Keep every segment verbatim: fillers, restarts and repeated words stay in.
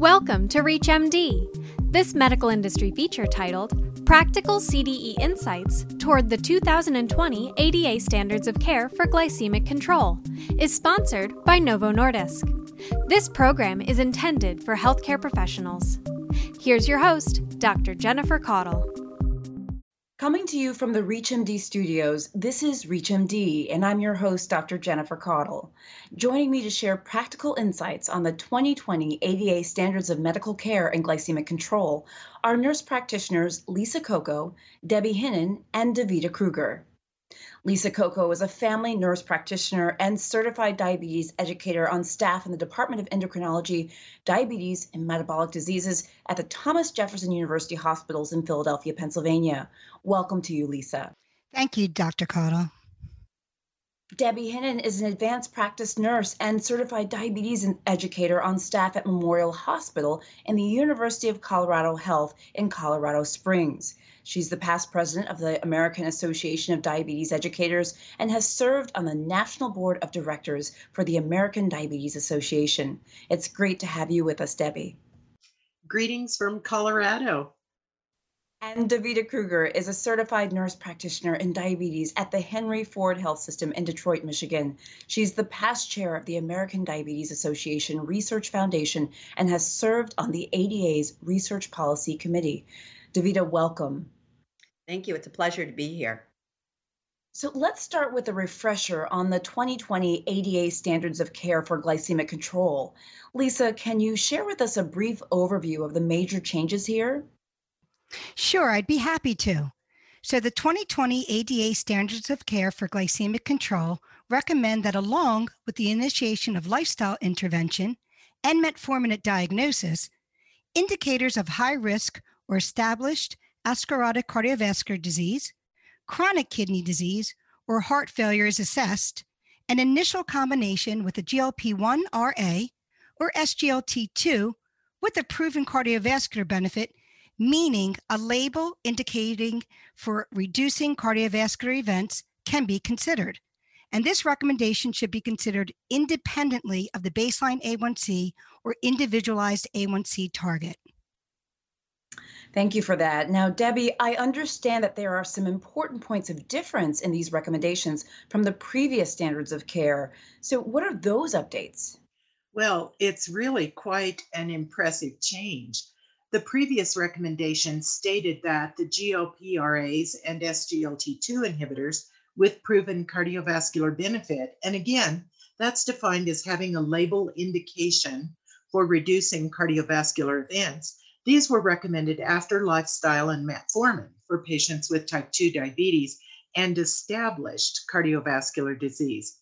Welcome to ReachMD. This medical industry feature titled Practical C D E Insights Toward the two thousand twenty A D A Standards of Care for Glycemic Control is sponsored by Novo Nordisk. This program is intended for healthcare professionals. Here's your host, Doctor Jennifer Caudle. Coming to you from the ReachMD studios, this is ReachMD, and I'm your host, Doctor Jennifer Caudle. Joining me to share practical insights on the twenty twenty A D A Standards of Medical Care and Glycemic Control are nurse practitioners Lisa Coco, Debbie Hinnen, and Davida Kruger. Lisa Coco is a family nurse practitioner and certified diabetes educator on staff in the Department of Endocrinology, Diabetes, and Metabolic Diseases at the Thomas Jefferson University Hospitals in Philadelphia, Pennsylvania. Welcome to you, Lisa. Thank you, Doctor Caudle. Debbie Hinnen is an advanced practice nurse and certified diabetes educator on staff at Memorial Hospital and the University of Colorado Health in Colorado Springs. She's the past president of the American Association of Diabetes Educators and has served on the National Board of Directors for the American Diabetes Association. It's great to have you with us, Debbie. Greetings from Colorado. And Davida Kruger is a certified nurse practitioner in diabetes at the Henry Ford Health System in Detroit, Michigan. She's the past chair of the American Diabetes Association Research Foundation and has served on the A D A's Research Policy Committee. Davida, welcome. Thank you. It's a pleasure to be here. So let's start with a refresher on the twenty twenty A D A Standards of Care for Glycemic Control. Lisa, can you share with us a brief overview of the major changes here? Sure, I'd be happy to. So the twenty twenty A D A Standards of Care for Glycemic Control recommend that along with the initiation of lifestyle intervention and metformin at diagnosis, indicators of high risk or established atherosclerotic cardiovascular disease, chronic kidney disease, or heart failure is assessed, and initial combination with a G L P one R A or S G L T two with a proven cardiovascular benefit, meaning a label indicating for reducing cardiovascular events can be considered. And this recommendation should be considered independently of the baseline A one C or individualized A one C target. Thank you for that. Now, Debbie, I understand that there are some important points of difference in these recommendations from the previous standards of care. So what are those updates? Well, it's really quite an impressive change. The previous recommendation stated that the G L P R As and S G L T two inhibitors with proven cardiovascular benefit, and again, that's defined as having a label indication for reducing cardiovascular events. These were recommended after lifestyle and metformin for patients with type two diabetes and established cardiovascular disease.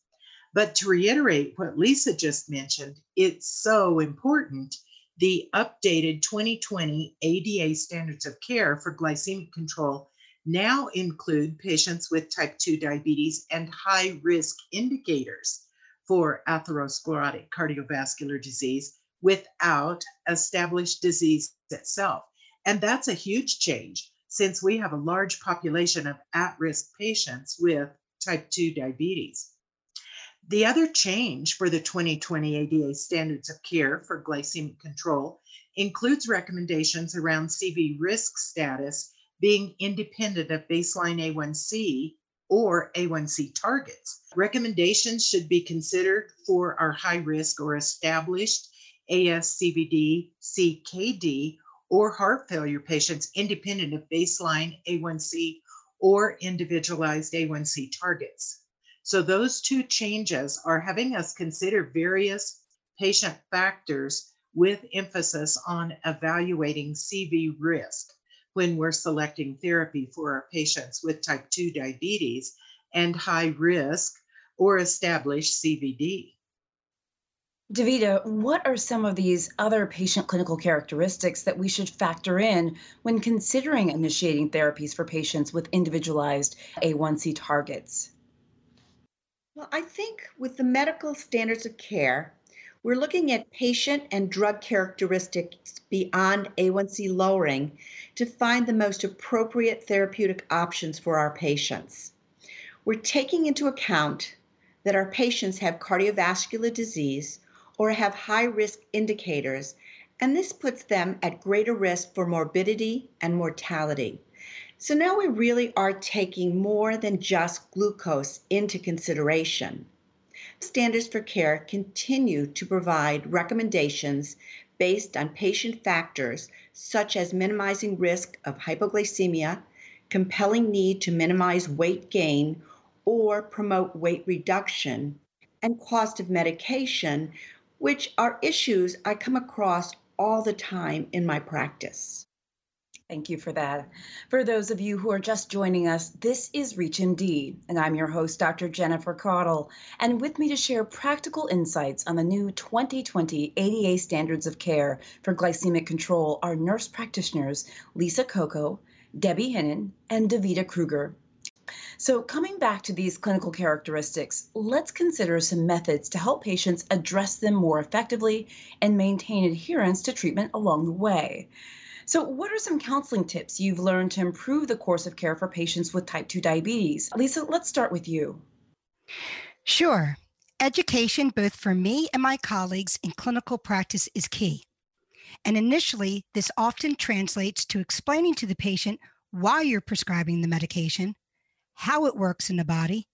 But to reiterate what Lisa just mentioned, it's so important. The updated twenty twenty A D A Standards of Care for Glycemic Control now include patients with type two diabetes and high-risk indicators for atherosclerotic cardiovascular disease without established disease itself. And that's a huge change since we have a large population of at-risk patients with type two diabetes. The other change for the twenty twenty A D A Standards of Care for Glycemic Control includes recommendations around C V risk status being independent of baseline A one C or A one C targets. Recommendations should be considered for our high risk or established A S C V D, C K D, or heart failure patients independent of baseline A one C or individualized A one C targets. So those two changes are having us consider various patient factors with emphasis on evaluating C V risk when we're selecting therapy for our patients with type two diabetes and high risk or established C V D. Davida, what are some of these other patient clinical characteristics that we should factor in when considering initiating therapies for patients with individualized A one C targets? Well, I think with the medical standards of care, we're looking at patient and drug characteristics beyond A one C lowering to find the most appropriate therapeutic options for our patients. We're taking into account that our patients have cardiovascular disease or have high risk indicators and this puts them at greater risk for morbidity and mortality. So now we really are taking more than just glucose into consideration. Standards for care continue to provide recommendations based on patient factors such as minimizing risk of hypoglycemia, compelling need to minimize weight gain or promote weight reduction, and cost of medication, which are issues I come across all the time in my practice. Thank you for that. For those of you who are just joining us, this is ReachMD, and I'm your host, Doctor Jennifer Caudle, and with me to share practical insights on the new twenty twenty A D A standards of care for glycemic control are nurse practitioners Lisa Coco, Debbie Hinnen, and Davida Kruger. So coming back to these clinical characteristics, let's consider some methods to help patients address them more effectively and maintain adherence to treatment along the way. So what are some counseling tips you've learned to improve the course of care for patients with type two diabetes? Lisa, let's start with you. Sure. Education, both for me and my colleagues in clinical practice, is key. And initially, this often translates to explaining to the patient why you're prescribing the medication, how it works in the body,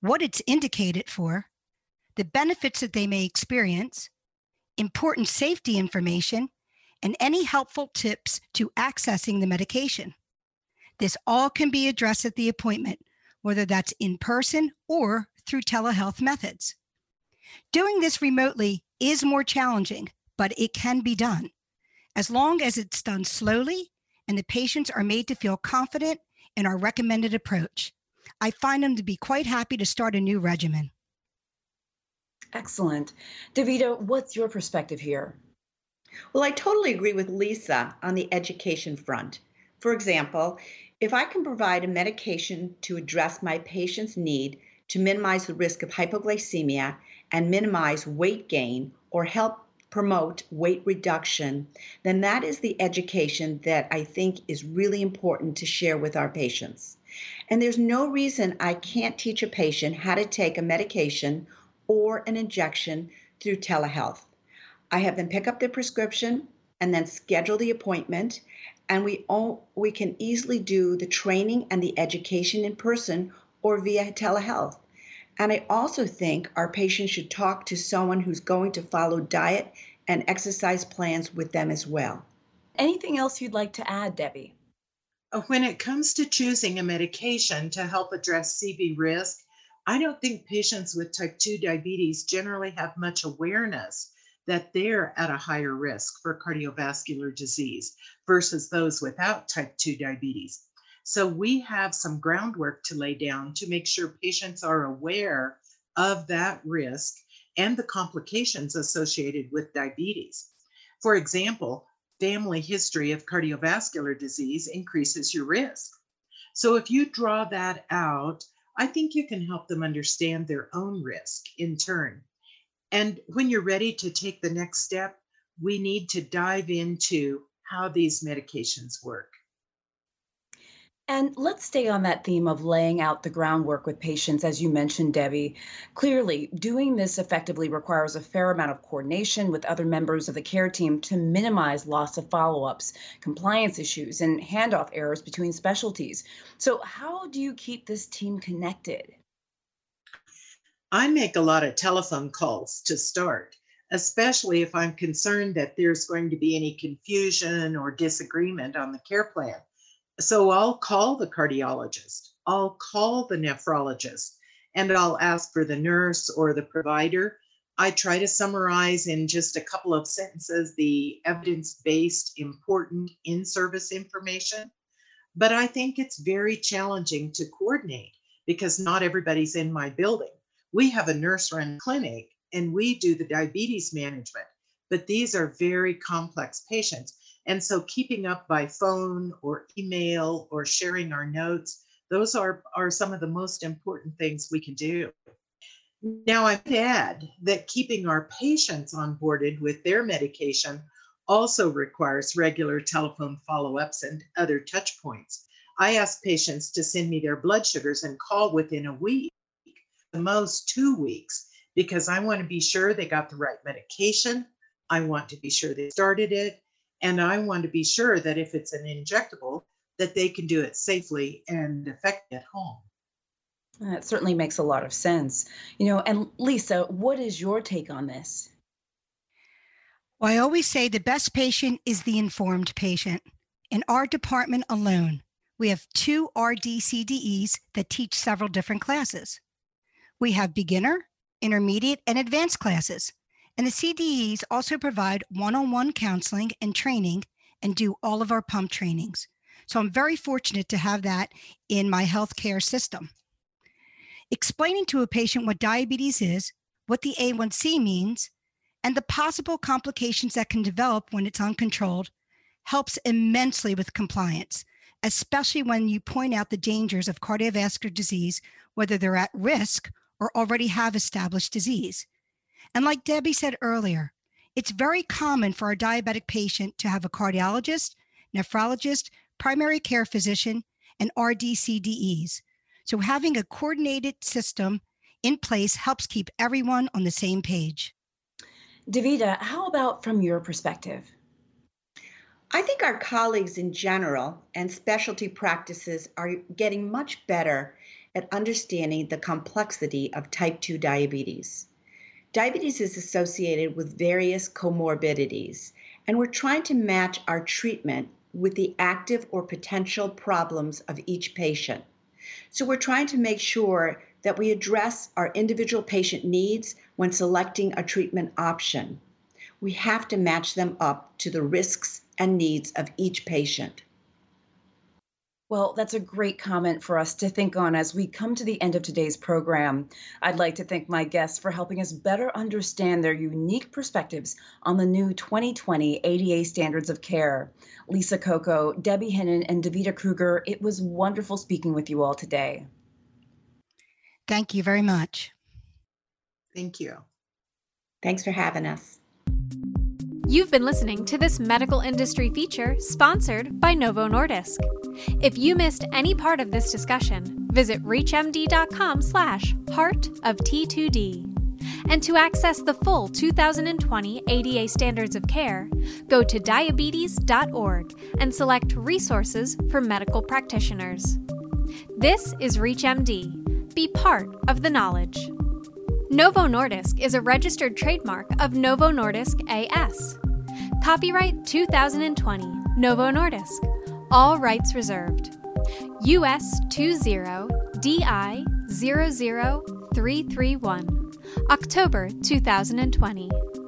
what it's indicated for, the benefits that they may experience, important safety information, and any helpful tips to accessing the medication. This all can be addressed at the appointment, whether that's in person or through telehealth methods. Doing this remotely is more challenging, but it can be done, as long as it's done slowly and the patients are made to feel confident in our recommended approach. I find them to be quite happy to start a new regimen. Excellent. Davida, what's your perspective here? Well, I totally agree with Lisa on the education front. For example, if I can provide a medication to address my patient's need to minimize the risk of hypoglycemia and minimize weight gain or help promote weight reduction, then that is the education that I think is really important to share with our patients. And there's no reason I can't teach a patient how to take a medication or an injection through telehealth. I have them pick up their prescription and then schedule the appointment, and we all, we can easily do the training and the education in person or via telehealth. And I also think our patients should talk to someone who's going to follow diet and exercise plans with them as well. Anything else you'd like to add, Debbie? When it comes to choosing a medication to help address C V risk, I don't think patients with type two diabetes generally have much awareness that they're at a higher risk for cardiovascular disease versus those without type two diabetes. So we have some groundwork to lay down to make sure patients are aware of that risk and the complications associated with diabetes. For example, family history of cardiovascular disease increases your risk. So if you draw that out, I think you can help them understand their own risk in turn. And when you're ready to take the next step, we need to dive into how these medications work. And let's stay on that theme of laying out the groundwork with patients, as you mentioned, Debbie. Clearly, doing this effectively requires a fair amount of coordination with other members of the care team to minimize loss of follow-ups, compliance issues, and handoff errors between specialties. So how do you keep this team connected? I make a lot of telephone calls to start, especially if I'm concerned that there's going to be any confusion or disagreement on the care plan. So I'll call the cardiologist, I'll call the nephrologist, and I'll ask for the nurse or the provider. I try to summarize in just a couple of sentences the evidence-based important in-service information, but I think it's very challenging to coordinate because not everybody's in my building. We have a nurse-run clinic and we do the diabetes management, but these are very complex patients. And so keeping up by phone or email or sharing our notes, those are, are some of the most important things we can do. Now, I would add that keeping our patients onboarded with their medication also requires regular telephone follow-ups and other touch points. I ask patients to send me their blood sugars and call within a week. The most two weeks, because I want to be sure they got the right medication, I want to be sure they started it, and I want to be sure that if it's an injectable, that they can do it safely and effectively at home. That certainly makes a lot of sense. You know, and Lisa, what is your take on this? Well, I always say the best patient is the informed patient. In our department alone, we have two R D C D Es that teach several different classes. We have beginner, intermediate, and advanced classes. And the C D Es also provide one-on-one counseling and training and do all of our pump trainings. So I'm very fortunate to have that in my healthcare system. Explaining to a patient what diabetes is, what the A one C means, and the possible complications that can develop when it's uncontrolled helps immensely with compliance, especially when you point out the dangers of cardiovascular disease, whether they're at risk or already have established disease. And like Debbie said earlier, it's very common for a diabetic patient to have a cardiologist, nephrologist, primary care physician, and R D C D Es. So having a coordinated system in place helps keep everyone on the same page. Davida, how about from your perspective? I think our colleagues in general and specialty practices are getting much better at understanding the complexity of type two diabetes. Diabetes is associated with various comorbidities, and we're trying to match our treatment with the active or potential problems of each patient. So we're trying to make sure that we address our individual patient needs when selecting a treatment option. We have to match them up to the risks and needs of each patient. Well, that's a great comment for us to think on as we come to the end of today's program. I'd like to thank my guests for helping us better understand their unique perspectives on the new twenty twenty A D A standards of care. Lisa Coco, Debbie Hinnen, and Davida Kruger, it was wonderful speaking with you all today. Thank you very much. Thank you. Thanks for having us. You've been listening to this medical industry feature sponsored by Novo Nordisk. If you missed any part of this discussion, visit reachmd.com slash heart of T two D. And to access the full two thousand twenty A D A standards of care, go to diabetes dot org and select resources for medical practitioners. This is ReachMD. Be part of the knowledge. Novo Nordisk is a registered trademark of Novo Nordisk A S Copyright two thousand twenty, Novo Nordisk. All rights reserved. U S twenty D I zero zero three three one, October two thousand twenty.